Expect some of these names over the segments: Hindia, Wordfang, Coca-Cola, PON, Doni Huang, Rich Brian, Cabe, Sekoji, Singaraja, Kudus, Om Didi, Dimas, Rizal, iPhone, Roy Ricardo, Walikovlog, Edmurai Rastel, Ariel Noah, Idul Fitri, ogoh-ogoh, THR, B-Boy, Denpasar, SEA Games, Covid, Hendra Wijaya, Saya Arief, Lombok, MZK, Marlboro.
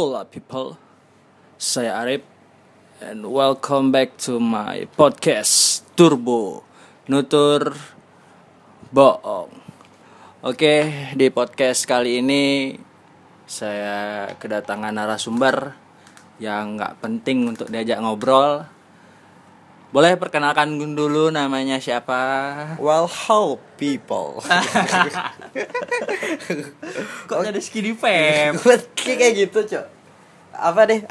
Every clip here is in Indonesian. Hola people, saya Arief and welcome back to my podcast Turbo Nutur Boong. Oke, di podcast kali ini saya kedatangan narasumber yang gak penting untuk diajak ngobrol. Boleh perkenalkan dulu namanya siapa? Well, how people. Kok ada skinny fam? Kayak gitu, Cok. Apa deh?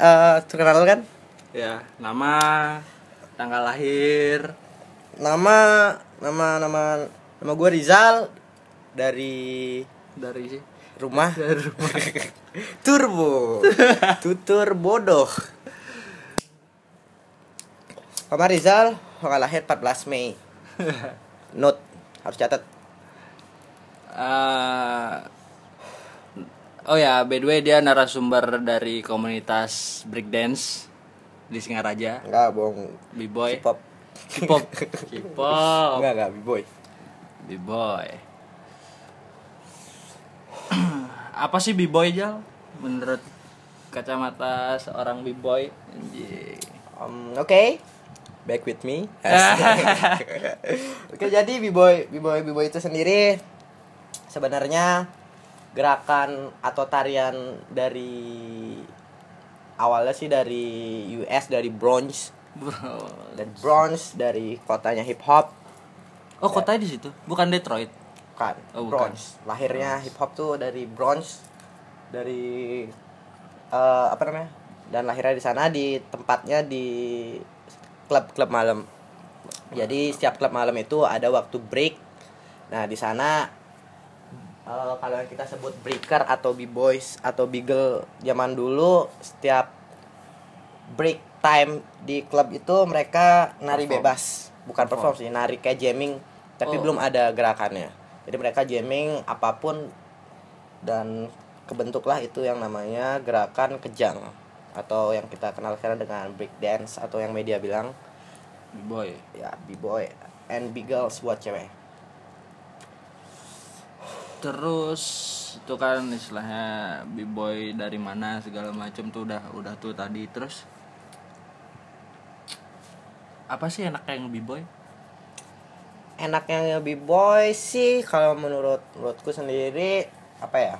Perkenalkan? Ya, nama, tanggal lahir. Nama gue Rizal dari rumah. Turbo. Tutur bodoh. Nama Rizal, tanggal lahir 14 Mei. Note, harus catat. By the way dia narasumber dari komunitas breakdance di Singaraja. Enggak, bohong. B-Boy. K-pop. Enggak, B-Boy. Apa sih B-Boy, Jal? Menurut kacamata seorang B-Boy. Oke. Back with me. Oke, jadi B-boy itu sendiri sebenarnya gerakan atau tarian dari awalnya sih dari US, dari Bronx, dari kotanya hip hop. Oh, kotanya di situ. Bukan Detroit. Bukan. Oh, Bronx. Bukan. Lahirnya hip hop tuh dari Bronx, dari dan lahirnya di sana, di tempatnya di klub malam. Jadi setiap klub malam itu ada waktu break. Nah, di sana kalau yang kita sebut breaker atau b-boys atau beagle zaman dulu, setiap break time di klub itu mereka nari bebas, bukan perform sih, nari kayak jamming, tapi belum ada gerakannya. Jadi mereka jamming apapun dan kebentuklah itu yang namanya gerakan kejang, atau yang kita kenal sekarang dengan break dance, atau yang media bilang B-boy. Ya, B-boy and B-girls buat cewek. Terus itu kan istilahnya B-boy dari mana segala macam tuh udah tuh tadi. Terus apa sih enaknya yang B-boy? Enaknya yang B-boy sih kalau menurutku sendiri apa ya?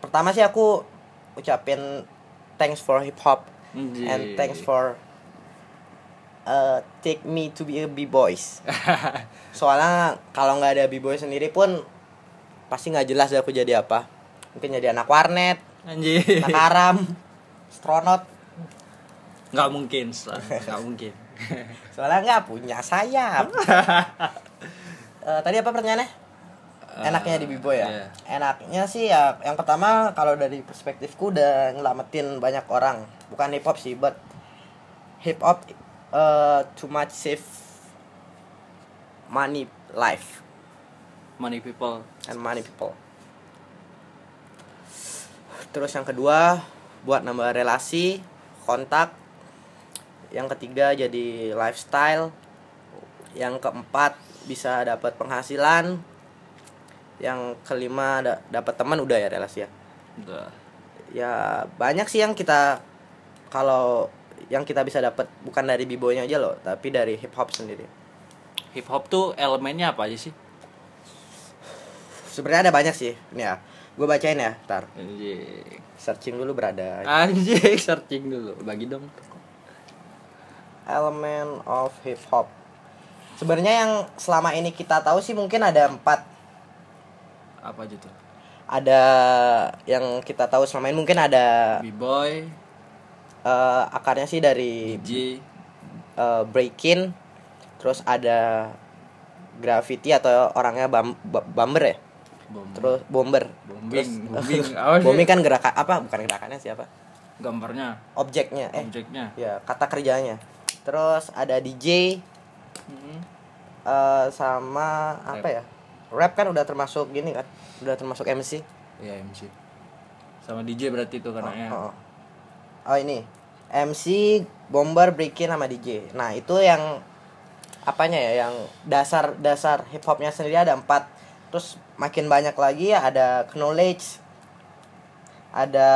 Pertama sih aku ucapin thanks for hip hop and thanks for take me to be a b-boys. Soalnya kalau nggak ada b-boy sendiri pun pasti nggak jelas aku jadi apa. Mungkin jadi anak warnet, anak haram, astronot. Nggak mungkin, nggak mungkin. Soalnya nggak punya sayap. Tadi apa pertanyaannya? Enaknya di b-boy ya? Yeah. Enaknya sih ya, yang pertama kalau dari perspektifku udah ngelametin banyak orang. Bukan hip hop sih, but hip hop too much save money life. Money people. Terus yang kedua, buat nambah relasi, kontak. Yang ketiga jadi lifestyle. Yang keempat bisa dapat penghasilan. Yang kelima dapat teman, udah ya relasi ya. Udah. Ya banyak sih yang kita, kalau yang kita bisa dapat bukan dari b-boynya aja loh, tapi dari hip hop sendiri. Hip hop tuh elemennya apa aja sih? Sebenarnya ada banyak sih. Nih ya, gue bacain ya, ntar. Anjing. Searching dulu berada. Anjing, searching dulu. Bagi dong. Element of hip hop. Sebenarnya yang selama ini kita tahu sih mungkin ada 4. Apa aja tuh? Ada yang kita tahu selama ini, mungkin ada B-boy. Akarnya sih dari DJ, breaking. Terus ada graffiti atau orangnya bomber ya? Bomber. Terus bombing. Bombing kan gerakan apa? Bukan gerakannya siapa? Gambarnya. Objeknya. Ya, kata kerjanya. Terus ada DJ. Sama rap. Apa ya? Rap kan udah termasuk gini kan? Udah termasuk MC. Iya, MC. Sama DJ berarti itu karena. Oh, ini. MC, bomber, breakin sama DJ. Nah, itu yang apanya ya? Yang dasar hip hopnya sendiri ada 4. Terus makin banyak lagi ya, ada knowledge. ada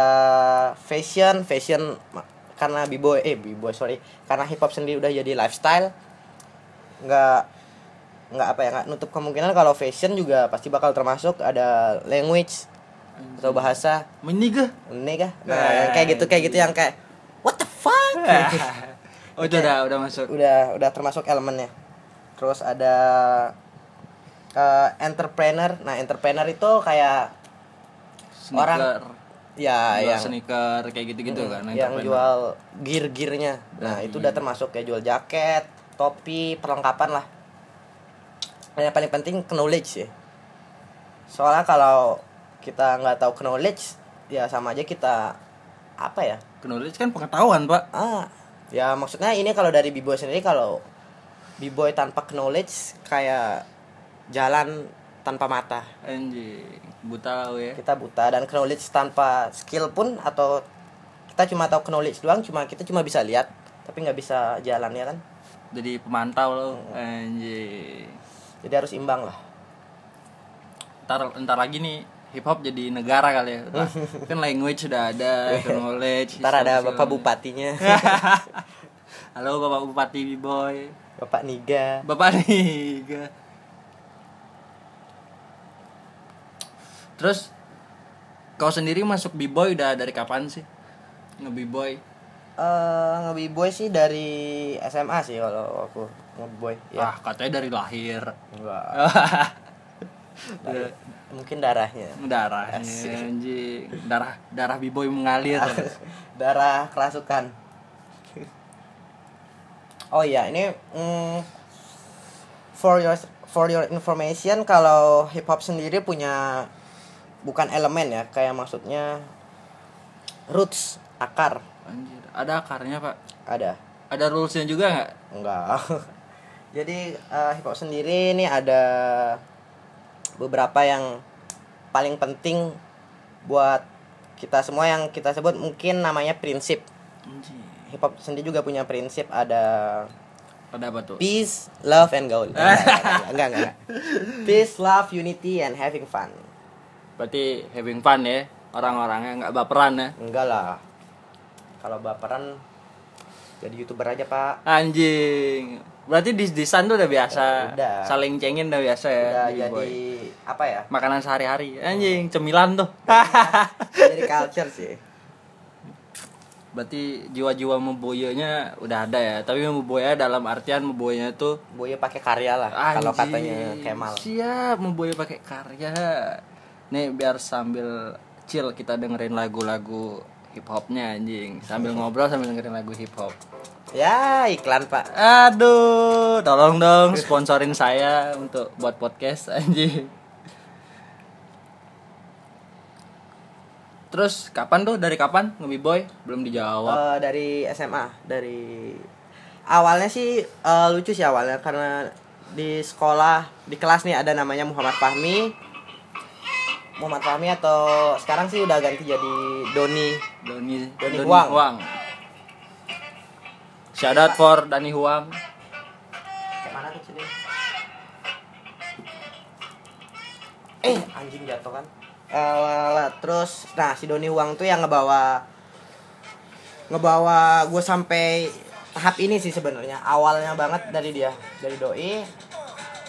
fashion karena karena hip hop sendiri udah jadi lifestyle, nggak nutup kemungkinan kalau fashion juga pasti bakal termasuk ada language atau bahasa menigah nah kayak gitu yang kayak what the fuck. Oh itu udah masuk, udah termasuk elemennya. Terus ada entrepreneur. Nah entrepreneur itu kayak sneaker. Orang ya jual yang sneaker kayak gitu-gitu kan, yang jual gear-gearnya. Nah itu udah termasuk kayak jual jaket, topi, perlengkapan lah. Yang paling penting knowledge ya. Soalnya kalau kita nggak tahu knowledge ya sama aja kita apa ya? Knowledge kan pengetahuan pak. Ah ya maksudnya ini kalau dari B-Boy sendiri, kalau B-Boy tanpa knowledge kayak jalan tanpa mata. Anjing, buta ya. Kita buta, dan knowledge tanpa skill pun, atau kita cuma tahu knowledge doang, kita cuma bisa lihat tapi nggak bisa jalannya kan. Jadi pemantau lo. Anjing. Jadi harus imbang lah. Ntar lagi nih hip hop jadi negara kali ya. Nah, kan language sudah ada, knowledge. Ntar ada bapak bupatinya. Halo bapak bupati B-Boy. Bapak Niga. Terus kau sendiri masuk B-Boy udah dari kapan sih? Nge-B-Boy sih dari SMA sih kalau aku nge-B-Boy ya. Ah katanya dari lahir. Enggak. Mungkin darahnya anjing, darah B-Boy mengalir. Darah kerasukan. Oh iya, ini for your information, kalau hip hop sendiri punya bukan elemen ya, kayak maksudnya roots, akar. Anjir, ada akarnya pak? Ada rulesnya juga nggak? Enggak. Jadi hip hop sendiri ini ada beberapa yang paling penting buat kita semua yang kita sebut mungkin namanya prinsip. Hip hop sendiri juga punya prinsip, ada apa tuh? Peace, love and goal. Enggak. Peace, love, unity and having fun. Berarti having fun ya, orang-orangnya nggak baperan ya? Enggak lah. Kalau baperan jadi YouTuber aja pak. Anjing. Berarti dis-disan tuh udah biasa. Udah. Saling cengin udah biasa ya. Udah jadi apa ya? Makanan sehari-hari. Anjing, cemilan tuh. Jadi culture sih. Berarti jiwa-jiwa meboyanya udah ada ya. Tapi meboya dalam artian meboyanya tuh boya pakai karya lah. Kalau katanya Kemal. Siap, meboya pakai karya. Nih biar sambil chill kita dengerin lagu-lagu hip hopnya anjing. Sambil ngobrol sambil dengerin lagu hip hop. Ya iklan pak. Aduh, tolong dong sponsorin saya untuk buat podcast anjing. Terus kapan tuh? Dari kapan nge-B-Boy? Belum dijawab. Dari SMA. Dari awalnya sih lucu sih awalnya, karena di sekolah, di kelas nih ada namanya Muhammad Fahmi atau sekarang sih udah ganti jadi Doni Huang. Shout out for Doni Huang. Kayak mana tuh sini? Anjing jatuh kan? Terus, nah si Doni Huang tuh yang ngebawa gue sampai tahap ini sih sebenarnya. Awalnya banget dari dia, dari Doi.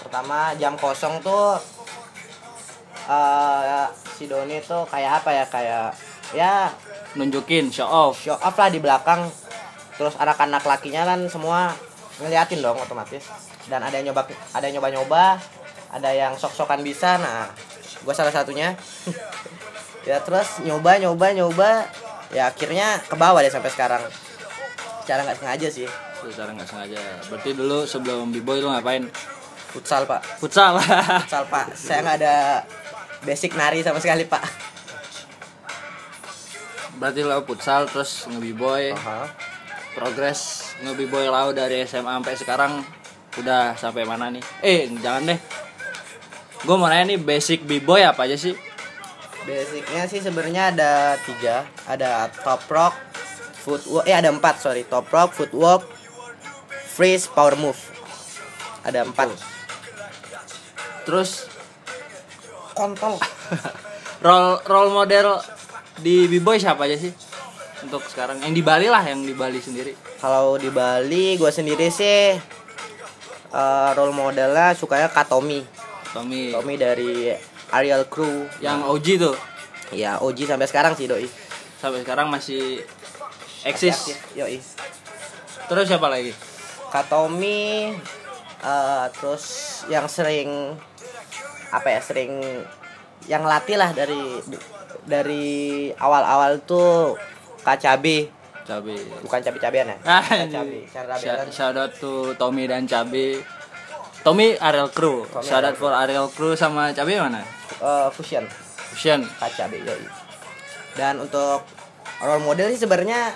Pertama jam kosong tuh si Doni tuh kayak apa ya? Kayak ya nunjukin show off lah di belakang. Terus anak-anak lakinya kan semua ngeliatin dong otomatis. Dan ada yang nyoba-nyoba, ada yang sok-sokan bisa. Nah, gue salah satunya. Ya terus nyoba. Ya akhirnya ke bawah deh sampai sekarang. Secara nggak sengaja. Berarti dulu sebelum B-Boy lu ngapain? Futsal pak. Saya nggak ada basic nari sama sekali pak. Berarti lo futsal terus nge-B-Boy. Progres nge-B-Boy lau dari SMA sampai sekarang udah sampai mana nih? Jangan deh. Gue mau nanya nih, basic B-Boy apa aja sih? Basicnya sih sebenarnya ada 3. Ada top rock, footwork. Ada 4 sorry. Top rock, footwork, freeze, power move. Ada 4. Terus kontol. Role model Di B-Boy siapa aja sih untuk sekarang? Yang di Bali lah, yang di Bali sendiri. Kalau di Bali gue sendiri sih role modelnya sukanya Kak Tommy. Tommy dari Ariel Crew. Yang OG tuh? Ya OG sampai sekarang sih doi. Sampai sekarang masih eksis. Yoi. Terus siapa lagi? Kak Tommy, terus yang sering yang latih lah dari awal-awal tuh Kak Cabe. Bukan cabe-cabean ya? Cabe. Shout out to Tommy dan Cabe. Tommy Ariel Crew. Shout out for Ariel Crew sama Cabe mana? Fusion. Kak Cabe. Dan untuk role model sih sebenarnya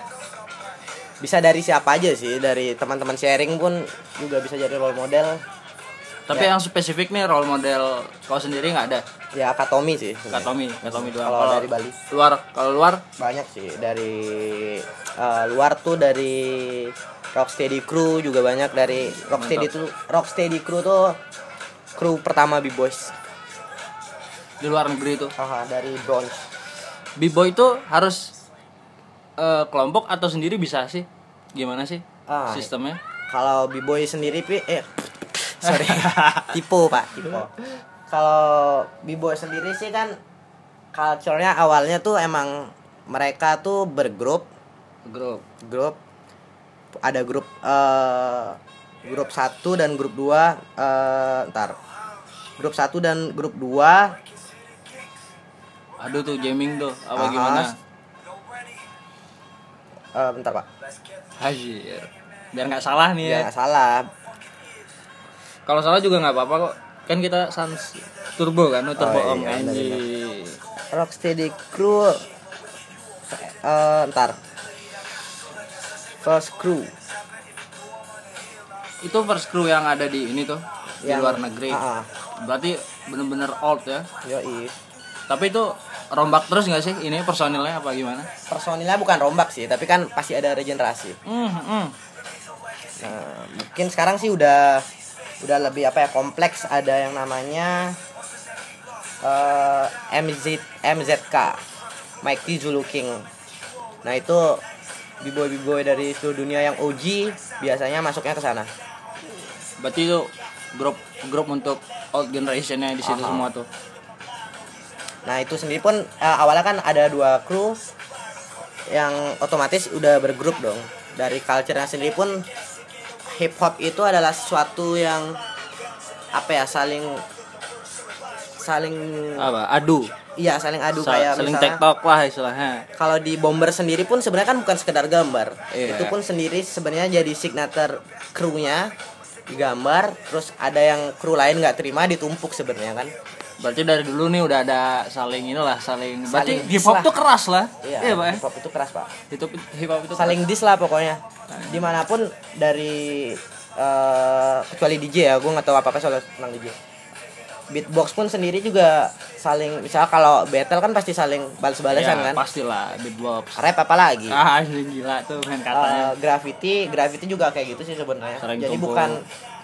bisa dari siapa aja sih, dari teman-teman sharing pun juga bisa jadi role model. Tapi ya, yang spesifik nih role model kau sendiri nggak ada? Ya Kak Tommy sih. Kak Tommy doang. Kalau dari Bali. Luar? Banyak sih. Dari luar tuh dari Rocksteady Crew juga banyak. Dari Rocksteady Crew tuh crew pertama B-Boys di luar negeri tuh. Dari Bronx. B-Boy tuh harus kelompok atau sendiri bisa sih? Gimana sih sistemnya? Kalau B-Boy sendiri tipe. Kalau B-Boy sendiri sih kan culture-nya awalnya tuh emang mereka tuh bergrup. Ada grup 1 dan grup 2. Grup 1 dan grup 2. Aduh tuh jamming tuh. Apa gimana? Bentar, Pak. Hajir. Biar enggak salah nih. Ya, enggak salah. Kalau salah juga nggak apa-apa kok, kan kita sans turbo kan, turbo Om Didi. Rocksteady Crew, first crew yang ada di ini tuh di luar negeri. Berarti bener-bener old ya? Yoi. Tapi itu rombak terus nggak sih ini personilnya apa gimana? Personilnya bukan rombak sih, tapi kan pasti ada regenerasi. Nah, mungkin sekarang sih udah lebih kompleks, ada yang namanya MZK, Mike Zulu King. Nah itu B-boy dari seluruh dunia yang OG biasanya masuknya ke sana. Berarti itu grup untuk old generationnya di situ semua tuh. Nah itu sendiri pun awalnya kan ada dua kru yang otomatis udah bergrup dong. Dari culture-nya sendiri pun hip hop itu adalah sesuatu yang saling adu kayak saling TikTok lah istilahnya. Kalau di Bomber sendiri pun sebenarnya kan bukan sekedar gambar. Itu pun sendiri sebenarnya jadi signature krunya digambar, terus ada yang kru lain nggak terima ditumpuk sebenarnya kan. Berarti dari dulu nih udah ada saling berarti hip hop tuh keras lah. Iya Pak. Hip hop itu keras, Pak. Hip hop itu saling dis lah pokoknya. Dimanapun dari kecuali DJ ya, gue nggak tahu apa soal tentang DJ. Beatbox pun sendiri juga saling, misalnya kalau battle kan pasti saling balas-balasan kan? Pastilah beatbox. Rap apalagi? Gila tuh main katanya. Graffiti juga kayak gitu sih sebenarnya. Jadi kumpul.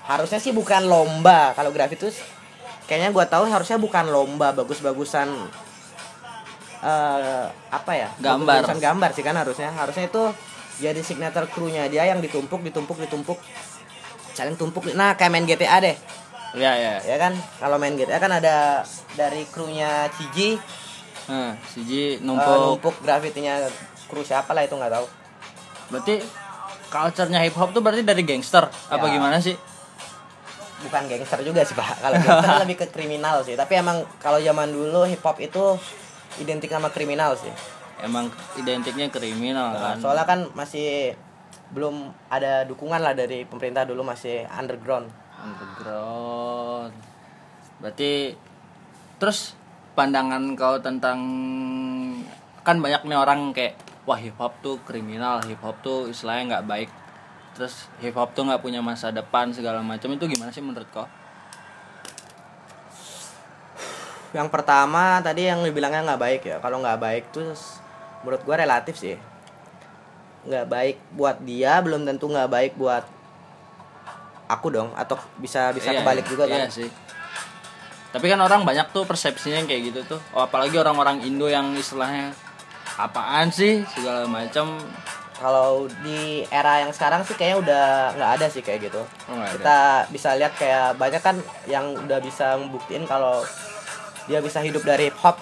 Harusnya bukan lomba. Kalau graffiti tuh kayaknya gue tahu harusnya bukan lomba bagus-bagusan gambar. Bagus-bagusan gambar sih kan harusnya itu jadi signature krunya dia yang ditumpuk saling tumpuk. Nah kayak main GTA deh. Ya kan kalau main GTA kan ada dari krunya Ciji. Ciji numpuk grafitinya kru siapa lah itu nggak tahu. Berarti culture-nya hip hop tuh berarti dari gangster apa gimana sih? Bukan gangster juga sih Pak, kalau gangster lebih ke kriminal sih. Tapi emang kalau zaman dulu hip hop itu identik sama kriminal sih. Emang identiknya kriminal kan. Soalnya kan masih belum ada dukungan lah dari pemerintah, dulu masih underground. Berarti terus pandangan kau tentang, kan banyak nih orang kayak wah hip hop tuh kriminal, hip hop tuh istilahnya nggak baik, terus hip hop tuh nggak punya masa depan segala macam, itu gimana sih menurut kau? Yang pertama tadi yang dibilangnya nggak baik ya, kalau nggak baik tuh menurut gue relatif sih. Nggak baik buat dia belum tentu nggak baik buat aku dong, atau bisa kebalik juga kan? Iya sih. Tapi kan orang banyak tuh persepsinya kayak gitu tuh, apalagi orang-orang Indo yang istilahnya apaan sih segala macam. Kalau di era yang sekarang sih kayaknya udah nggak ada sih kayak gitu. Kita bisa lihat kayak banyak kan yang udah bisa membuktiin kalau dia bisa hidup dari hip hop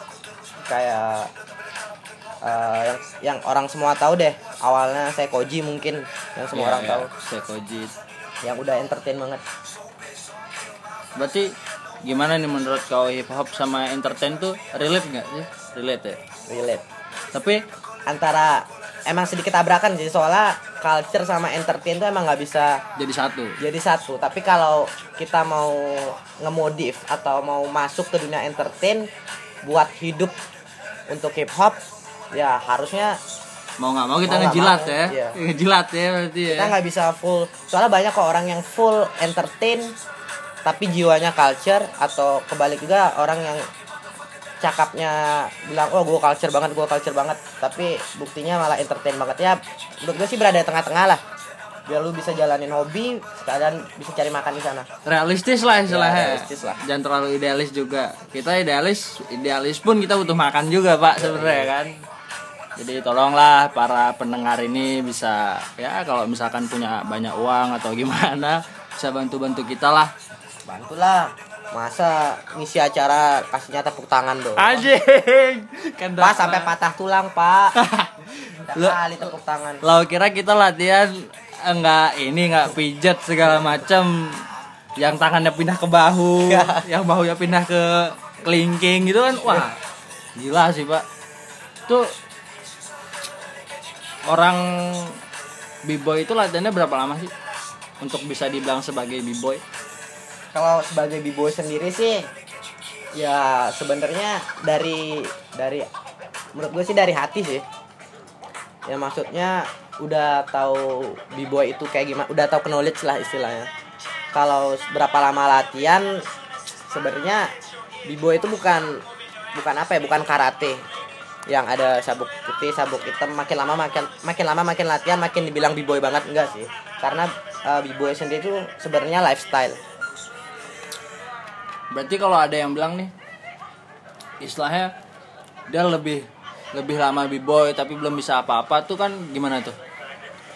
kayak yang orang semua tahu deh. Awalnya Sekoji mungkin yang semua orang tahu. Sekoji yang udah entertain banget. Berarti gimana nih menurut kau hip hop sama entertain tuh relate nggak sih? Relate ya. Relate. Tapi antara emang sedikit tabrakan sih, soalnya culture sama entertain itu emang nggak bisa jadi satu. Tapi kalau kita mau ngemodif atau mau masuk ke dunia entertain buat hidup untuk hip hop, ya harusnya mau nggak mau kita ngejilat ya. Iya. Ngejilat ya berarti ya. Kita nggak bisa full, soalnya banyak kok orang yang full entertain tapi jiwanya culture, atau kebalik juga orang yang cakapnya bilang, oh gue culture banget, tapi buktinya malah entertain banget. Ya menurut gue sih berada di tengah-tengah lah, biar lu bisa jalanin hobi sekalian bisa cari makan di sana. Realistis lah istilahnya ya. Jangan terlalu idealis juga. Kita idealis pun kita butuh makan juga pak sebenarnya kan. Jadi tolonglah para pendengar ini bisa, ya kalau misalkan punya banyak uang atau gimana, bisa bantu-bantu kita lah. Bantulah. Masa ngisi acara kasihnya tepuk tangan dong. Anjing. Pak sampai patah tulang, Pak. Kali tepuk tangan. Lo kira kita latihan enggak pijet segala macam. Yang tangannya pindah ke bahu, yang bahunya pindah ke kelingking gitu kan. Wah. Gila sih, Pak. Itu orang B-boy itu latihannya berapa lama sih untuk bisa dibilang sebagai B-boy? Kalau sebagai B-boy sendiri sih, ya sebenarnya dari menurut gue sih dari hati sih. Ya maksudnya udah tahu B-boy itu kayak gimana, udah tahu knowledge lah istilahnya. Kalau berapa lama latihan, sebenarnya B-boy itu bukan karate yang ada sabuk putih, sabuk hitam. Makin lama makin latihan makin dibilang B-boy banget, enggak sih? Karena B-boy sendiri itu sebenarnya lifestyle. Berarti kalau ada yang bilang nih, istilahnya dia lebih lama B-boy tapi belum bisa apa-apa, tuh kan gimana tuh?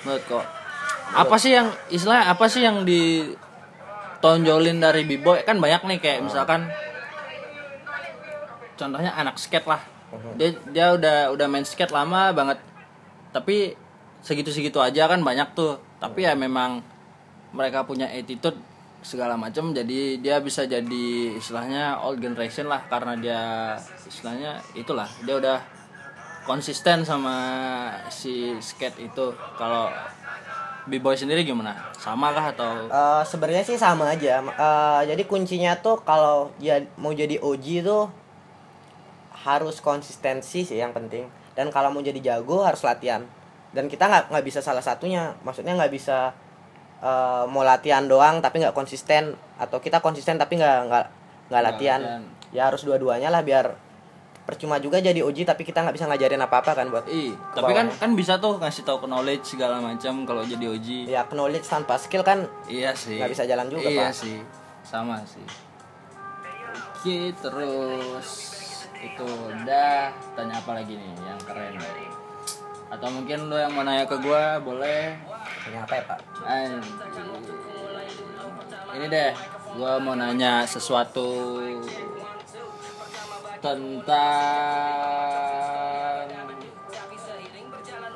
Menurut kok. Apa sih yang ditonjolin dari B-boy? Kan banyak nih kayak misalkan contohnya anak skate lah. Dia udah main skate lama banget. Tapi segitu-segitu aja kan banyak tuh. Tapi ya memang mereka punya attitude segala macam, jadi dia bisa jadi istilahnya old generation lah, karena dia istilahnya itulah, dia udah konsisten sama si skate itu. Kalau B-boy sendiri gimana? Sama kah atau? Sebenarnya sih sama aja. Jadi kuncinya tuh kalau ya mau jadi OG tuh harus konsistensi sih yang penting. Dan kalau mau jadi jago harus latihan. Dan kita nggak bisa salah satunya. Maksudnya nggak bisa mau latihan doang tapi nggak konsisten, atau kita konsisten tapi nggak latihan. Ya harus dua-duanya lah, biar percuma juga jadi OG tapi kita nggak bisa ngajarin apa-apa kan buat. Tapi kan bisa tuh ngasih tahu knowledge segala macam kalau jadi OG. Ya knowledge tanpa skill kan. Iya sih. Nggak bisa jalan juga. Iya pak. Sih. Sama sih. Oke, terus itu udah. Tanya apa lagi nih yang keren? Atau mungkin lo yang mau nanya ke gue boleh. Tanya apa ya pak? Ini deh, gue mau nanya sesuatu tentang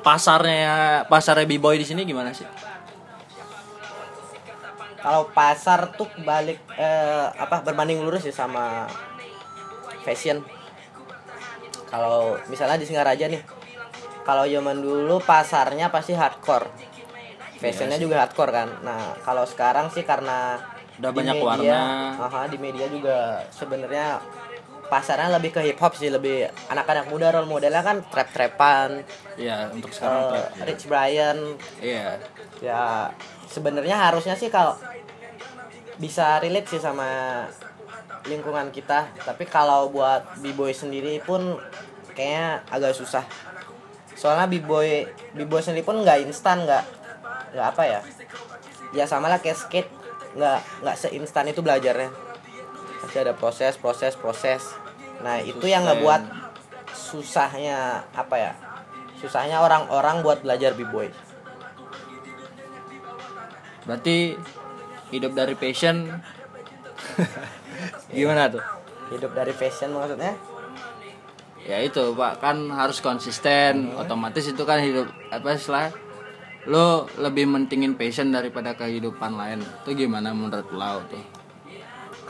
pasarnya B-boy di sini gimana sih? Kalau pasar tuh balik berbanding lurus ya sama fashion. Kalau misalnya di Singaraja nih, kalau zaman dulu pasarnya pasti hardcore, fashionnya juga hardcore kan. Nah kalau sekarang sih karena udah banyak media, warna, di media juga sebenarnya pasarnya lebih ke hip hop sih, lebih anak-anak muda. Role modelnya kan trap-trapan. Iya untuk sekarang trap. Rich Brian. Iya. Ya sebenarnya harusnya sih kalau bisa relate sih sama lingkungan kita. Tapi kalau buat B-boy sendiri pun kayaknya agak susah. Soalnya B-boy sendiri pun nggak instan, nggak apa ya? Ya sama lah kayak skate, nggak seinstan itu belajarnya. Masih ada proses. Nah itu yang ngebuat susahnya apa ya? susahnya orang-orang buat belajar b-boy. Berarti hidup dari passion. Gimana tuh? Hidup dari passion maksudnya? Ya itu Pak, kan harus konsisten. Otomatis itu kan hidup apa istilah? Lo lebih mentingin passion daripada kehidupan lain. Itu gimana menurut lo tuh?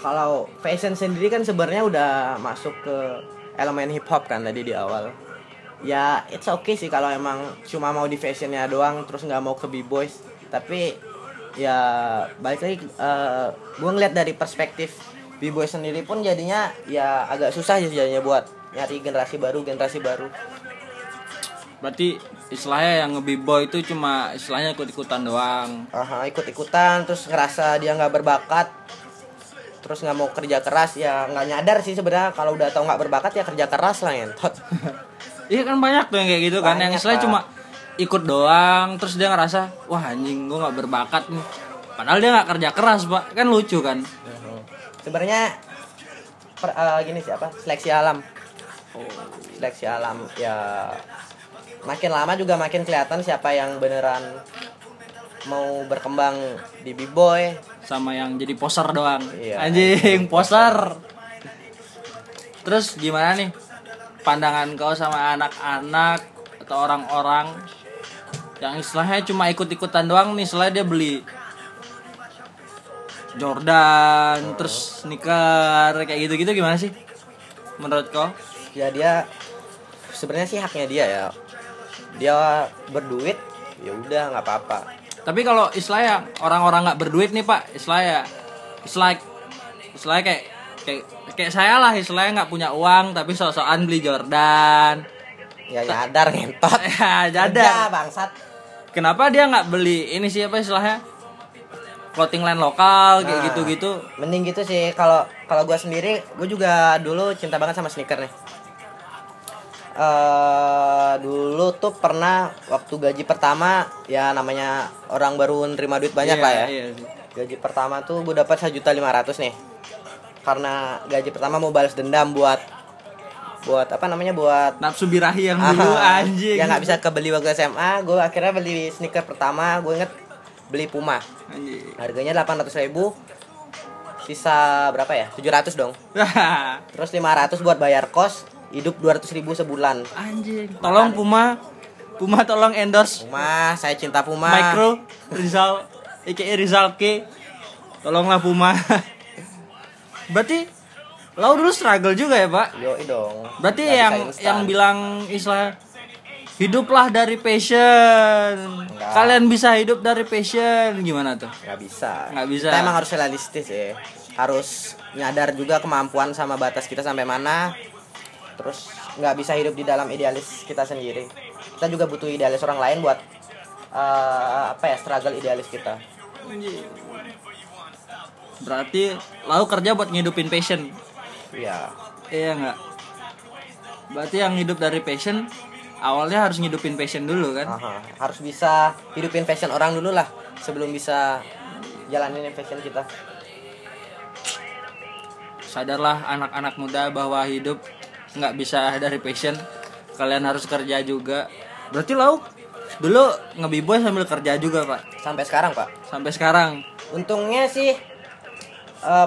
Kalau fashion sendiri kan sebenarnya udah masuk ke elemen hip hop kan tadi di awal. Ya it's okay sih kalau emang cuma mau di fashionnya doang terus nggak mau ke b-boys. Tapi ya balik lagi gue ngeliat dari perspektif b-boy sendiri pun jadinya ya agak susah jadinya buat nyari generasi baru. Berarti istilahnya yang nge-b-boy itu cuma istilahnya ikut-ikutan doang. Aha, ikut-ikutan terus ngerasa dia gak berbakat, terus gak mau kerja keras. Ya gak nyadar sih sebenarnya kalau udah tau gak berbakat ya kerja keras lah ngentot. Iya kan banyak tuh yang kayak gitu banyak, kan yang istilahnya cuma ikut doang. Terus dia ngerasa wah anjing gue gak berbakat nih, padahal dia gak kerja keras Pak. Kan lucu kan. Sebenarnya gini sih apa, seleksi alam. Seleksi alam ya. Makin lama juga makin kelihatan siapa yang beneran mau berkembang di b-boy sama yang jadi poser doang. Iya, anjing poser. Terus gimana nih pandangan kau sama anak-anak atau orang-orang yang istilahnya cuma ikut-ikutan doang nih? Istilahnya dia beli Jordan terus sneaker kayak gitu-gitu, gimana sih menurut kau? Ya dia sebenarnya sih haknya dia ya. Dia berduit, ya udah nggak apa-apa. Tapi kalau istilahnya orang-orang nggak berduit nih Pak, istilahnya kayak saya lah, istilahnya nggak punya uang tapi sok-sokan beli Jordan. Ya nyadar ngentot. Ya nyadar bangsat. Kenapa dia nggak beli ini sih apa istilahnya clothing line lokal kayak gitu-gitu? Mending gitu sih. Kalau gue sendiri, gue juga dulu cinta banget sama sneaker nih. Dulu tuh pernah waktu gaji pertama, ya namanya orang baru nerima duit banyak lah ya. Gaji pertama tuh gue dapat 1.500.000 nih. Karena gaji pertama mau balas dendam buat apa namanya, buat nafsu birahi yang dulu anjing. Ya nggak bisa kebeli waktu SMA, gue akhirnya beli sneaker pertama. Gue inget beli Puma. Anjing. Harganya 800.000. Sisa berapa ya? 700 dong. Terus 500 buat bayar kos. Hidup 200.000 sebulan. Anjing. Tolong Puma tolong endorse. Puma, saya cinta Puma. Micro Rizal, IKE Rizal K. Tolonglah Puma. Berarti lo dulu struggle juga ya, Pak? Yo, dong. Berarti gak yang bilang istilah hiduplah dari passion. Enggak. Kalian bisa hidup dari passion gimana tuh? Enggak bisa. Kita emang harus realistis ya. Harus nyadar juga kemampuan sama batas kita sampai mana. Terus nggak bisa hidup di dalam idealis kita sendiri. Kita juga butuh idealis orang lain buat struggle idealis kita. Berarti lo kerja buat ngidupin passion. Iya nggak? Berarti yang hidup dari passion awalnya harus ngidupin passion dulu kan? Harus bisa hidupin passion orang dulu lah sebelum bisa jalanin passion kita. Sadarlah anak-anak muda bahwa hidup nggak bisa dari passion, kalian harus kerja juga. Berarti lo dulu nge-b-boy sambil kerja juga Pak? Sampai sekarang. Untungnya sih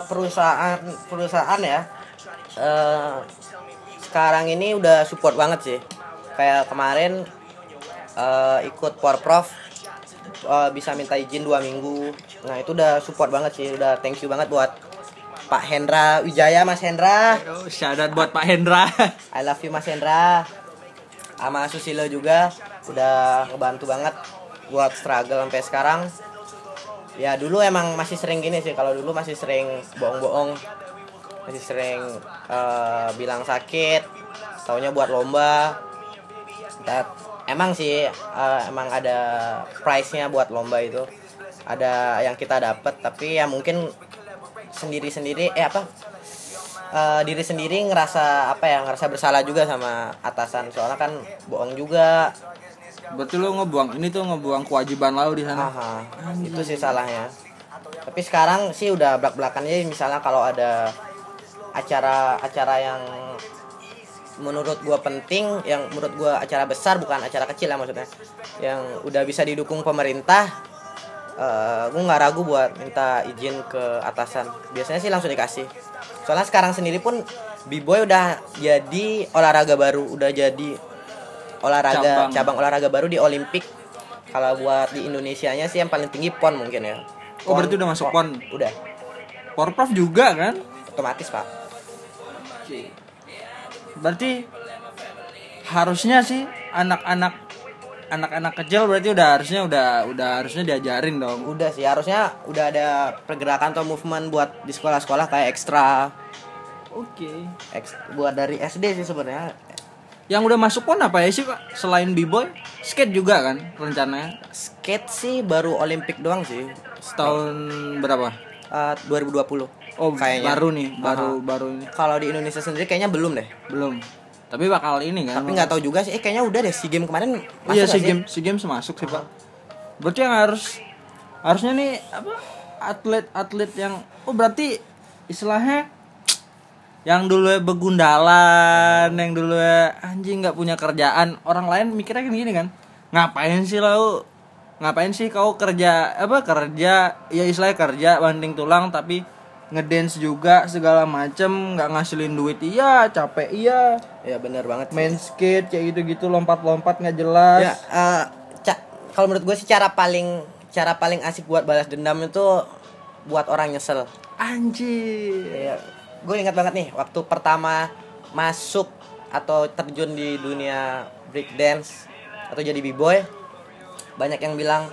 perusahaan ya sekarang ini udah support banget sih. Kayak kemarin ikut porprov bisa minta izin 2 minggu. Nah itu udah support banget sih, udah thank you banget buat Pak Hendra Wijaya, Mas Hendra. Shout out buat Pak Hendra. I love you Mas Hendra. Sama Susilo juga udah ngebantu banget buat struggle sampai sekarang. Ya dulu emang masih sering gini sih. Kalau dulu masih sering bohong-bohong. Masih sering bilang sakit. Taunya buat lomba. Emang sih emang ada prize-nya buat lomba itu. Ada yang kita dapat, tapi ya mungkin diri sendiri ngerasa bersalah juga sama atasan, soalnya kan bohong juga. Berarti lo ngebuang kewajiban lo di sana. Itu sih salahnya. Tapi sekarang sih udah belak-belakannya, misalnya kalau ada acara-acara yang menurut gue penting, yang menurut gue acara besar, bukan acara kecil ya maksudnya, yang udah bisa didukung pemerintah, gue nggak ragu buat minta izin ke atasan. Biasanya sih langsung dikasih. Soalnya sekarang sendiri pun B-Boy udah jadi olahraga baru, udah jadi olahraga cabang olahraga baru di Olimpik. Kalau buat di Indonesianya sih yang paling tinggi PON mungkin ya. PON, oh berarti udah masuk PON? Udah. Porprov juga kan? Otomatis pak. Berarti harusnya sih anak-anak kecil berarti udah harusnya diajarin dong. Udah sih, harusnya udah ada pergerakan atau movement buat di sekolah-sekolah kayak ekstra. Oke. Buat dari SD sih sebenarnya. Yang udah masuk pun apa ya sih Pak? Selain B-Boy, skate juga kan rencananya? Skate sih baru Olimpik doang sih. Setahun berapa? 2020. Oh, kayaknya. Baru ini. Kalau di Indonesia sendiri kayaknya belum deh. Belum. Tapi bakal ini kan. Tapi enggak tahu juga sih. Kayaknya udah deh, SEA Games kemarin masuk. Iya, SEA Games masuk sih, Pak. Berarti yang harusnya nih apa? Atlet-atlet yang berarti istilahnya yang dulu begundalan, yang dulu anjing nggak punya kerjaan, orang lain mikirnya kan gini kan, ngapain sih kau kerja, ya istilahnya kerja banting tulang tapi ngedance juga segala macem, nggak ngasilin duit, iya capek, iya ya benar banget sih. Main skate kayak gitu lompat nggak jelas ya. Kalau menurut gue sih cara paling asik buat balas dendam itu buat orang nyesel, anjing ya. Gue ingat banget nih waktu pertama masuk atau terjun di dunia break dance atau jadi b-boy, banyak yang bilang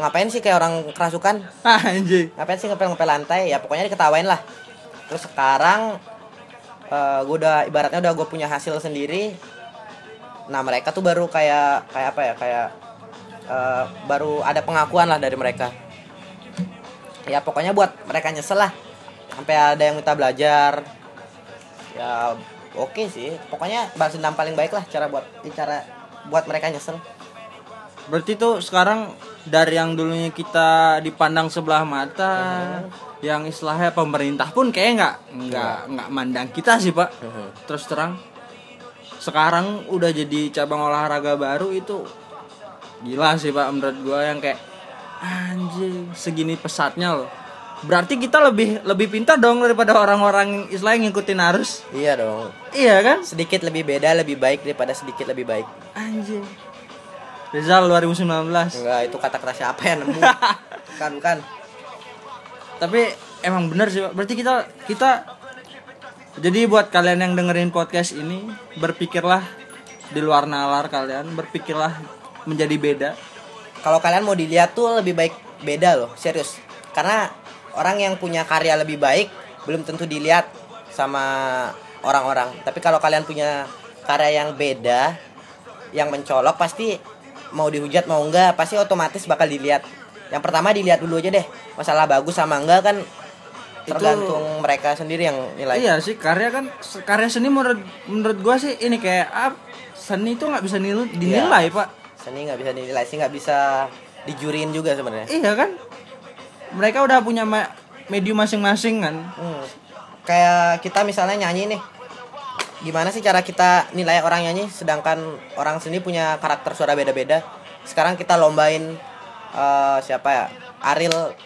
ngapain sih kayak orang kerasukan, anjir ngapain sih ngepel lantai, ya pokoknya diketawain lah. Terus sekarang gue udah ibaratnya udah gue punya hasil sendiri. Nah mereka tuh baru kayak apa ya, kayak baru ada pengakuan lah dari mereka. Ya pokoknya buat mereka nyesel lah. Sampai ada yang minta belajar. Ya oke sih. Pokoknya balas dendam paling baik lah cara buat mereka nyesel. Berarti tuh sekarang dari yang dulunya kita dipandang sebelah mata, yang istilahnya pemerintah pun kayak enggak mandang kita sih, Pak. Terus terang sekarang udah jadi cabang olahraga baru itu gila sih, Pak, menurut gua, yang kayak anjing segini pesatnya loh. Berarti kita lebih pintar dong daripada orang-orang Islam yang ngikutin arus. Iya dong. Iya kan? Sedikit lebih beda, lebih baik daripada sedikit lebih baik. Anjir. Rizal 2019. Enggak, itu kata keras siapa yang nemu? Bukan. Tapi emang benar sih, Pak. Berarti kita jadi buat kalian yang dengerin podcast ini, berpikirlah di luar nalar kalian, berpikirlah menjadi beda. Kalau kalian mau dilihat tuh lebih baik beda loh, serius. Karena orang yang punya karya lebih baik belum tentu dilihat sama orang-orang. Tapi kalau kalian punya karya yang beda, yang mencolok, pasti mau dihujat mau enggak, pasti otomatis bakal dilihat. Yang pertama dilihat dulu aja deh, masalah bagus sama enggak kan tergantung itu, mereka sendiri yang nilai. Iya sih, karya seni menurut gua sih ini kayak seni itu nggak bisa dinilai, Pak. Seni nggak bisa dinilai sih, nggak bisa dijuriin juga sebenarnya. Iya kan? Mereka udah punya medium masing-masing kan. Kayak kita misalnya nyanyi nih, gimana sih cara kita nilai orang nyanyi, sedangkan orang seni punya karakter suara beda-beda. Sekarang kita lombain siapa ya,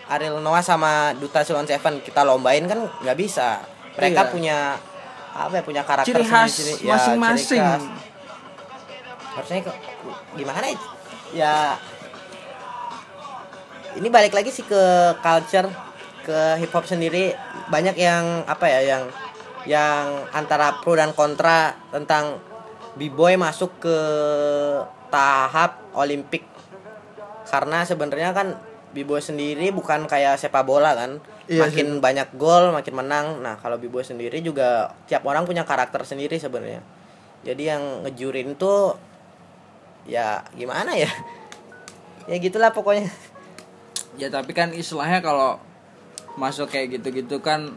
Ariel Noah sama Duta Sevenoes, kita lombain kan nggak bisa. Mereka punya punya karakter ciri khas sendiri, masing-masing. Ya, harusnya gimana ya? Ini balik lagi sih ke culture, ke hip hop sendiri. Banyak yang yang antara pro dan kontra tentang B-Boy masuk ke tahap Olimpik. Karena sebenarnya kan B-Boy sendiri bukan kayak sepak bola kan. Iya, makin banyak gol makin menang. Nah, kalau B-Boy sendiri juga tiap orang punya karakter sendiri sebenarnya. Jadi yang ngejurin tuh ya gimana ya? Ya gitulah pokoknya. Ya tapi kan istilahnya kalau masuk kayak gitu-gitu kan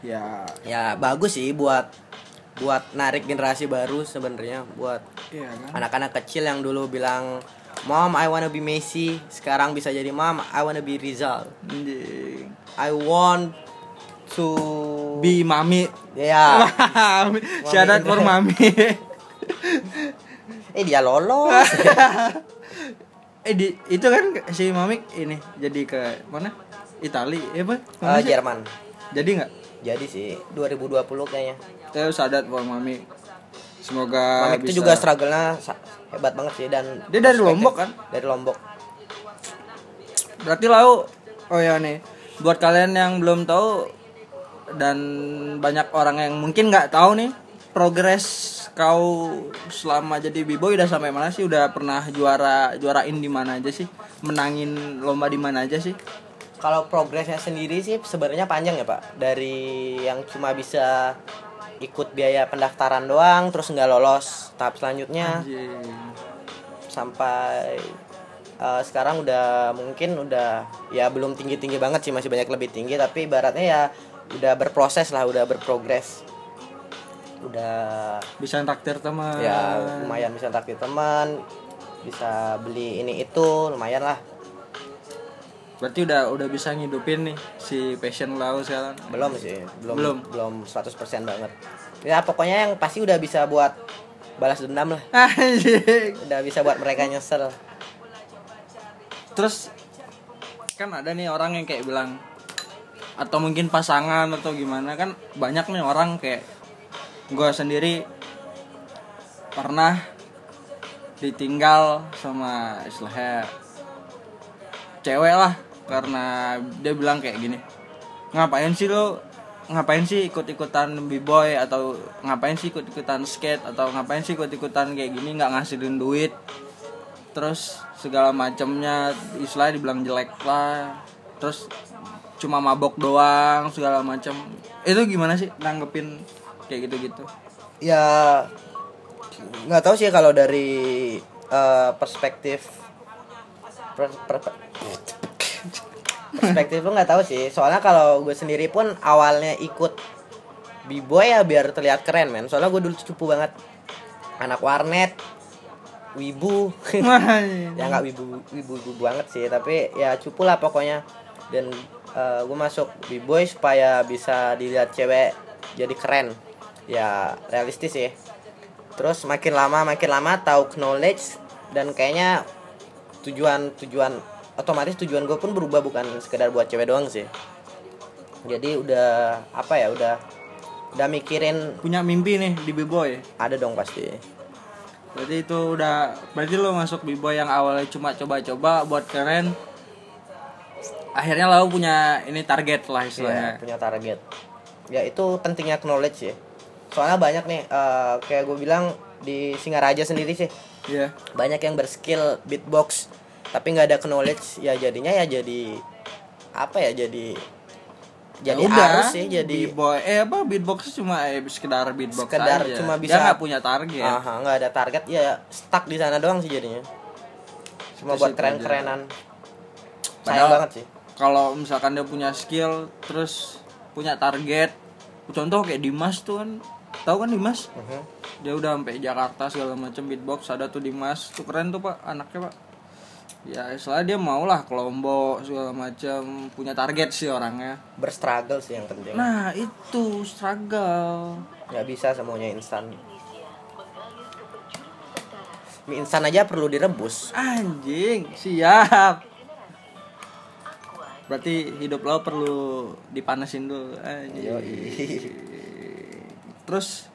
ya bagus sih buat narik generasi baru sebenarnya, buat anak-anak kecil yang dulu bilang Mom I wanna be Messi, sekarang bisa jadi Mom I wanna be Rizal. I want to Bi Mami. Iya. Syarat for Mami. Dia lolos. Itu kan si Mami ini jadi ke mana? Italia, apa? Jerman. Jadi enggak? Jadi sih 2020 kayaknya. Terus syarat for Mami. Semoga Mami bisa. Itu juga struggle-nya hebat banget sih dan dia dari Lombok kan? Dari Lombok. Berarti lau. Oh ya nih. Buat kalian yang belum tahu dan banyak orang yang mungkin enggak tahu nih, progres kau selama jadi B-Boy udah sampai mana sih? Udah pernah juarain di mana aja sih? Menangin lomba di mana aja sih? Kalau progresnya sendiri sih sebenarnya panjang ya, Pak. Dari yang cuma bisa ikut biaya pendaftaran doang terus nggak lolos tahap selanjutnya. Anjir. Sampai sekarang udah mungkin udah ya belum tinggi-tinggi banget sih, masih banyak lebih tinggi, tapi ibaratnya ya udah berproses lah, udah berprogres. Udah bisa traktir teman. Ya, lumayan bisa traktir teman. Bisa beli ini itu, lumayan lah. Berarti udah bisa ngidupin nih si passion lo sekarang. Belum sih, belum 100% banget. Ya pokoknya yang pasti udah bisa buat balas dendam lah. Udah bisa buat mereka nyesel. Terus kan ada nih orang yang kayak bilang, atau mungkin pasangan atau gimana, kan banyak nih orang kayak gue sendiri pernah ditinggal sama istilahnya cewek lah, karena dia bilang kayak gini, ngapain sih ikut-ikutan B-Boy, atau ngapain sih ikut-ikutan skate, atau ngapain sih ikut-ikutan kayak gini, nggak ngasilin duit, terus segala macamnya, istilahnya dibilang jelek lah, terus cuma mabok doang segala macam. Itu gimana sih nanggepin kayak gitu-gitu? Ya nggak tahu sih kalau dari perspektif lu nggak tahu sih, soalnya kalau gue sendiri pun awalnya ikut B-Boy ya biar terlihat keren men, soalnya gue dulu cupu banget, anak warnet, wibu. Ya nggak wibu banget sih, tapi ya cupu lah pokoknya. Dan gue masuk B-Boy supaya bisa dilihat cewek jadi keren. Ya realistis sih. Terus makin lama tahu knowledge, dan kayaknya tujuan otomatis tujuan gue pun berubah, bukan sekedar buat cewek doang sih. Jadi udah apa ya, udah mikirin punya mimpi nih di B-Boy. Ada dong pasti. Berarti itu udah, berarti lo masuk B-Boy yang awalnya cuma coba-coba buat keren, akhirnya lo punya ini target lah istilahnya. Iya, punya target. Ya itu pentingnya knowledge sih. Soalnya banyak nih kayak gue bilang di Singaraja sendiri sih. Iya. Yeah. Banyak yang berskill beatbox tapi nggak ada knowledge, ya jadinya ya jadi apa ya, jadi ya arus sih, jadi B-Boy apa beatbox cuma sekedar beatbox aja. Cuma bisa, dia nggak punya target. Aha, nggak ada target ya, stuck di sana doang sih jadinya. Cuma itu buat keren-kerenan. Sayang banget sih. Kalau misalkan dia punya skill terus punya target, contoh kayak Dimas tuh kan, tahu kan Dimas? Uh-huh. Dia udah sampai Jakarta segala macam beatbox, ada tuh Dimas, tuh keren tuh Pak, anaknya Pak. Ya, soalnya dia maulah ke Lombok segala macam, punya target sih orangnya. Berstruggle sih yang penting. Nah, itu struggle. Enggak bisa semuanya instan. Mie instan aja perlu direbus. Anjing, siap. Berarti hidup lo perlu dipanasin dulu. Terus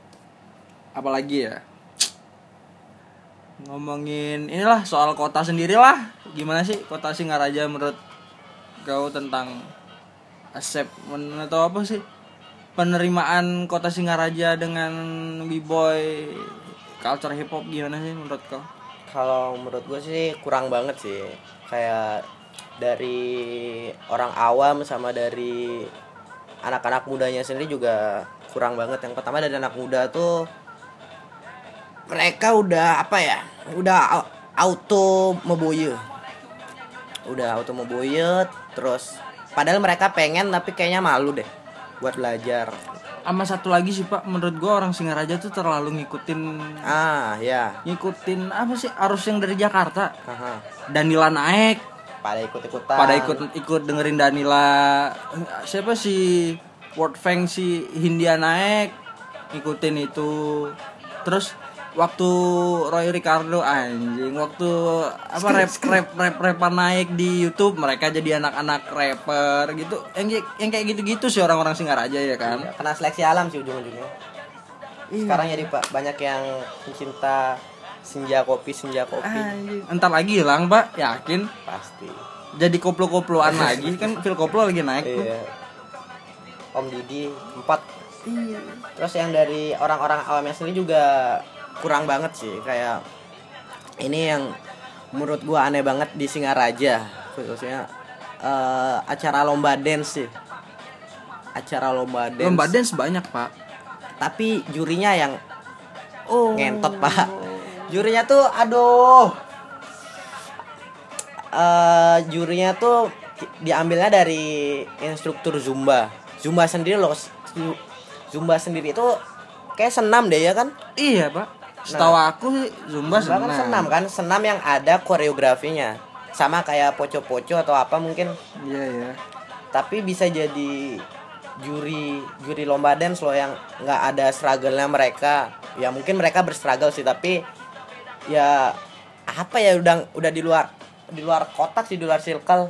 apalagi ya, ngomongin inilah soal kota sendirilah. Gimana sih kota Singaraja menurut kau tentang acceptance atau apa sih, penerimaan kota Singaraja dengan B-Boy, culture hip hop gimana sih menurut kau? Kalau menurut gue sih kurang banget sih, kayak dari orang awam sama dari anak-anak mudanya sendiri juga kurang banget. Yang pertama dari anak muda tuh mereka udah apa ya, udah auto meboye. Terus padahal mereka pengen tapi kayaknya malu deh buat belajar. Sama satu lagi sih Pak, menurut gue orang Singaraja tuh terlalu ngikutin ngikutin apa sih, arus yang dari Jakarta. Aha. Danila naik, pada ikut dengerin Danila. Siapa sih Wordfang si Hindia naik, ikutin itu. Terus waktu Roy Ricardo anjing, waktu apa rap-rapan naik di YouTube, mereka jadi anak-anak rapper gitu. Yang kayak gitu-gitu sih orang-orang Singaraja ya kan. Iya, karena seleksi alam sih ujung-ujungnya. Iya. Sekarang jadi banyak yang pencinta senja kopi. Anjing. Entar lagi hilang, Pak, yakin? Pasti. Jadi koplo-koploan lagi kan, feel koplo lagi naik. Iya. Om Didi 4. Iya. Terus yang dari orang-orang awamnya sendiri juga kurang banget sih, kayak ini yang menurut gua aneh banget di Singaraja khususnya, acara lomba dance sih. Acara lomba dance. Lomba dance banyak, Pak. Tapi jurinya yang ngentot, Pak. Jurinya tuh aduh. Jurinya tuh diambilnya dari instruktur Zumba. Zumba sendiri itu kayak senam deh ya kan? Iya, Pak. Setahu aku sih Zumba senam. Kan senam kan? Senam yang ada koreografinya. Sama kayak poco-poco atau apa mungkin. Iya, ya. Tapi bisa jadi juri lomba dance loh yang enggak ada struggle-nya mereka. Ya mungkin mereka berstruggle sih, tapi ya apa ya, udah di luar kotak sih, di luar circle.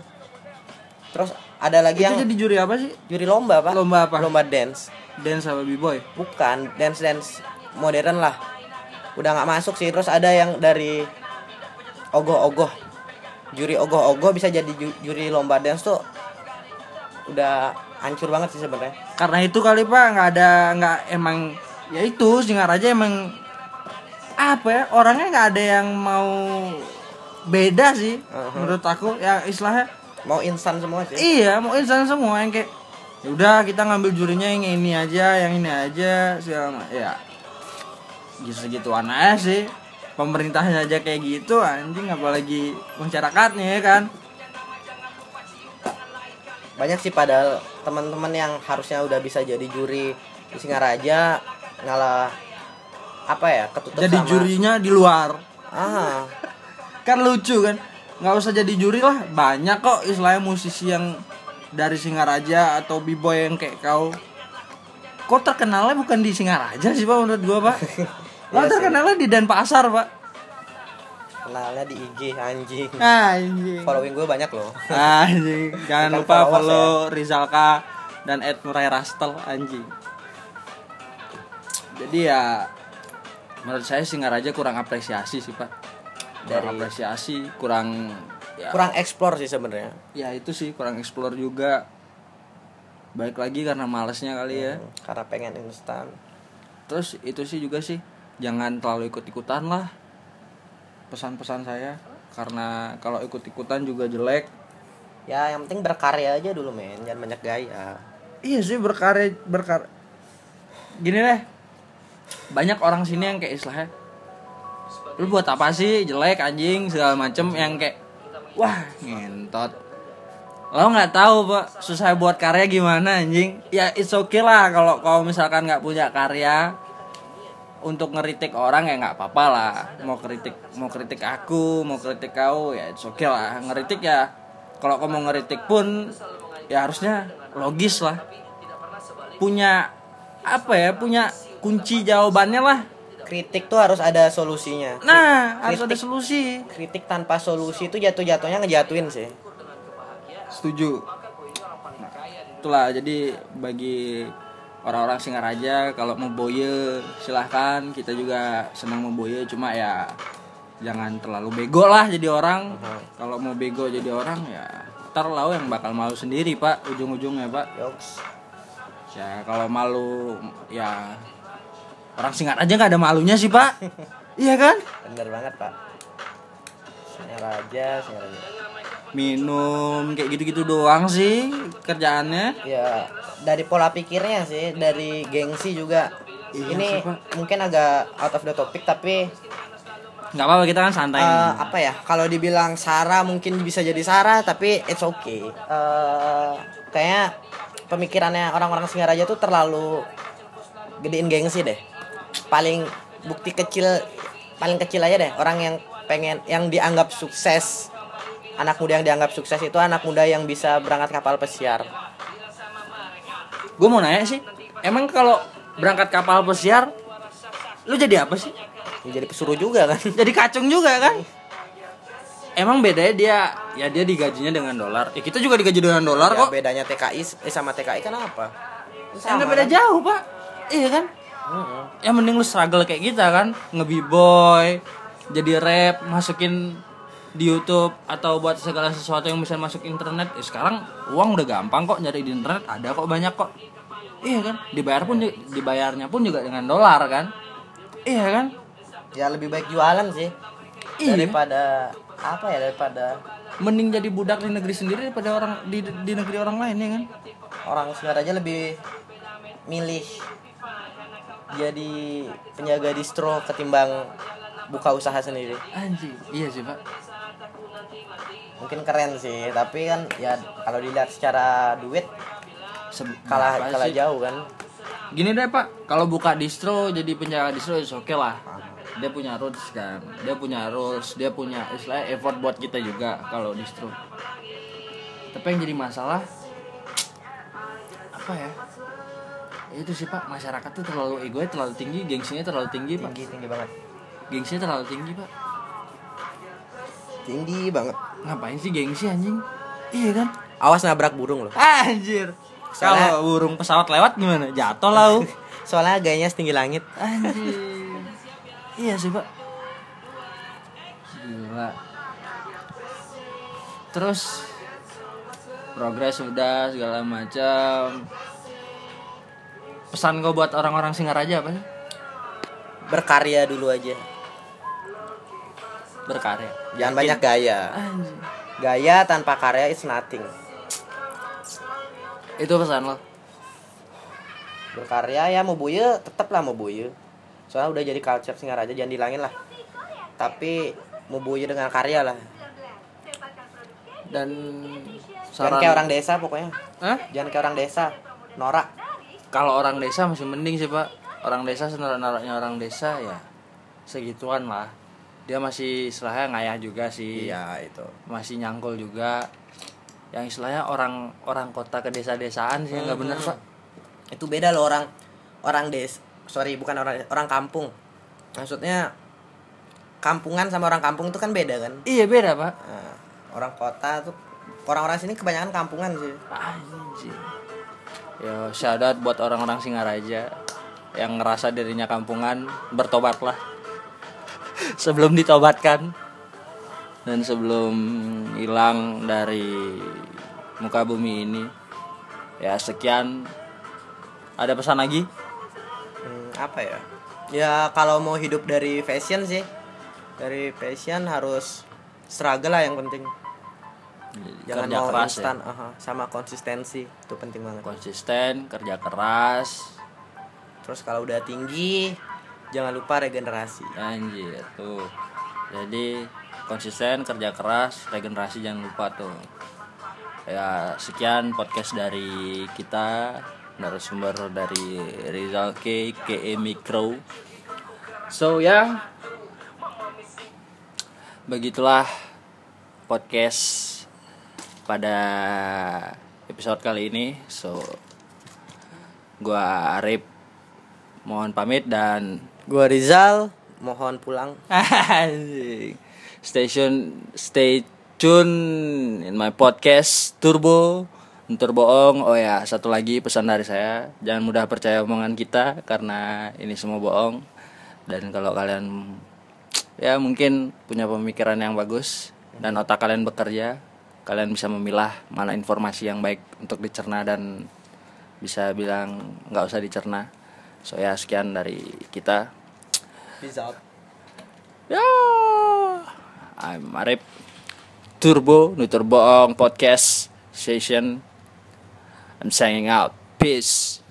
Terus ada lagi itu yang jadi juri apa sih? Juri lomba, Pak. Lomba apa? Lomba dance sama B-Boy? Bukan, dance modern lah. Udah gak masuk sih. Terus ada yang dari ogoh-ogoh. Juri ogoh-ogoh bisa jadi juri lomba dance tuh udah hancur banget sih sebenarnya. Karena itu kali, Pak, emang ya itu Singaraja emang apa ya, orangnya gak ada yang mau beda sih. Menurut aku ya, istilahnya mau instan semua sih. Iya, mau instan semua yang kayak udah kita ngambil jurinya yang ini aja, yang ini aja, segala macam. Ya segitu-gituan aja sih. Pemerintahnya aja kayak gitu anjing, apalagi masyarakatnya ya kan. Banyak sih padahal teman-teman yang harusnya udah bisa jadi juri di Singaraja ngalah apa ya, ketutup jadi sama jurinya di luar. Kan lucu kan. Nggak usah jadi juri lah, banyak kok istilahnya musisi yang dari Singaraja atau B-Boy yang kayak kau. Kok terkenalnya bukan di Singaraja sih, Pak, menurut gua, Pak. Lo terkenalnya di Denpasar, Pak. Kenalnya di IG anjing. Anjing. Following gua banyak loh. Anjing. Jangan lupa follow ya. Rizal dan Edmurai Rastel anjing. Jadi ya menurut saya Singaraja kurang apresiasi sih, Pak. Kurang eksplor sih sebenarnya. Ya itu sih, kurang eksplor juga. Baik lagi karena malesnya kali ya. Karena pengen instan. Terus itu sih juga sih, jangan terlalu ikut-ikutan lah. Pesan-pesan saya, karena kalau ikut-ikutan juga jelek. Ya yang penting berkarya aja dulu, men. Jangan banyak gaya. Iya sih, berkarya. Gini deh. Banyak orang sini yang kayak istilahnya, lu buat apa sih, jelek anjing segala macem, yang kayak wah ngentot. Lo nggak tahu, Pak, susah buat karya gimana anjing. Ya it's okay lah kalau kau misalkan nggak punya karya untuk ngeritik orang, ya nggak apa-apa lah. Mau kritik aku, mau kritik kau, ya it's okay lah. Ngeritik ya kalau kau mau ngeritik pun ya harusnya logis lah. Punya apa ya? Punya kunci jawabannya lah. Kritik tuh harus ada solusinya. Nah, harus ada solusi. Kritik tanpa solusi itu jatuh-jatuhnya ngejatuhin sih. Setuju. Nah, itulah, jadi bagi orang-orang Singaraja kalau mau boye silahkan, kita juga senang memboye, cuma ya jangan terlalu bego lah jadi orang. Kalau mau bego jadi orang ya ntar lau yang bakal malu sendiri, Pak, ujung-ujungnya, Pak. Yoks. Ya kalau malu ya orang Singaraja nggak ada malunya sih, Pak. Iya kan? Bener banget, Pak. Singaraja. Minum kayak gitu-gitu doang sih kerjaannya. Ya, dari pola pikirnya sih, dari gengsi juga. Iya, ini sih, mungkin agak out of the topic, tapi nggak apa-apa, kita kan santai. Apa ya? Kalau dibilang sara mungkin bisa jadi sara, tapi it's okay. Kayaknya pemikirannya orang-orang Singaraja tuh terlalu gedein gengsi deh. Paling bukti kecil, paling kecil aja deh, orang yang pengen, yang dianggap sukses. Anak muda yang dianggap sukses itu anak muda yang bisa berangkat kapal pesiar. Gue mau nanya sih, emang kalau berangkat kapal pesiar, lu jadi apa sih? Ya, jadi pesuruh juga kan? Jadi kacung juga kan? Emang bedanya dia digajinya dengan dolar. Ya kita juga digaji dengan dolar ya, kok. Bedanya TKI sama TKI kan apa? Enggak beda jauh, Pak. Iya kan? Mm-hmm. Ya mending lu struggle kayak kita kan, nge-B-boy, jadi rap, masukin di YouTube atau buat segala sesuatu yang bisa masuk internet. Ya, sekarang uang udah gampang kok, nyari di internet ada kok, banyak kok. Iya kan? Dibayar pun dibayarnya pun juga dengan dolar kan? Iya kan? Ya lebih baik jualan sih. Iya. Daripada apa ya, daripada mending jadi budak di negeri sendiri daripada orang di negeri orang lain ya kan? Orang Singaraja lebih milih jadi penjaga distro ketimbang buka usaha sendiri. Anjir, iya sih, Pak. Mungkin keren sih, tapi kan ya kalau dilihat secara duit kalah jauh kan. Gini deh, Pak, kalau buka distro jadi penjaga distro is oke lah. Dia punya roots kan. Dia punya istilah effort buat kita juga kalau distro. Tapi yang jadi masalah apa ya? Itu sih, Pak, masyarakat tuh terlalu egonya terlalu tinggi, gengsinya terlalu tinggi, Pak. Tinggi banget. Gengsinya terlalu tinggi, Pak. Tinggi banget. Ngapain sih gengsi anjing? Iya kan? Awas nabrak burung loh. Anjir. Kalau burung pesawat lewat gimana? Jatuh lah. Soalnya gayanya setinggi langit. Anjir. Iya sih, Pak. Gila. Terus progres udah segala macam. Pesan gue buat orang-orang Singaraja apa sih? Berkarya dulu aja. Berkarya. Jangan banyak gaya. Anjir. Gaya tanpa karya is nothing. Itu pesan lo. Berkarya ya, mau buye tetep lah mau buye. Soalnya udah jadi culture Singaraja, jangan dilangin lah. Tapi mubuyu dengan karya lah. Dan jangan kayak orang desa pokoknya. Hah? Jangan kayak orang desa, norak. Kalau orang desa masih mending sih, Pak. Orang desa senorak-noraknya orang desa ya segituan lah. Dia masih istilahnya ngayah juga sih. Iya, itu. Masih nyangkul juga. Yang istilahnya orang kota ke desa-desaan sih enggak benar, Pak. Itu beda loh orang desa. Sorry, bukan orang kampung. Maksudnya kampungan sama orang kampung itu kan beda kan? Iya beda, Pak. Nah, orang kota tuh orang-orang sini kebanyakan kampungan sih. Anjir. Ya shout out buat orang-orang Singaraja yang ngerasa dirinya kampungan, bertobatlah. Sebelum ditobatkan dan sebelum hilang dari muka bumi ini. Ya sekian. Ada pesan lagi? Apa ya? Ya kalau mau hidup dari fashion sih. Dari fashion harus struggle lah yang penting. Jangan kerja mau keras instan ya? Sama konsistensi. Itu penting banget. Konsisten, kerja keras. Terus kalau udah tinggi jangan lupa regenerasi. Anjir tuh. Jadi konsisten, kerja keras, regenerasi jangan lupa tuh. Ya sekian podcast dari kita. Narasumber dari Rizal KE Mikro. So ya, begitulah podcast pada episode kali ini. So gua Arif mohon pamit dan gua Rizal mohon pulang. Stay tune in my podcast Turbo Nutur Boong. Oh ya, satu lagi pesan dari saya, jangan mudah percaya omongan kita karena ini semua bohong. Dan kalau kalian ya mungkin punya pemikiran yang bagus dan otak kalian bekerja, kalian bisa memilah mana informasi yang baik untuk dicerna dan bisa bilang gak usah dicerna. So ya, sekian dari kita. Peace out. Ya, I'm Arif, Turbo Nutur Boong Podcast Session. I'm signing out. Peace.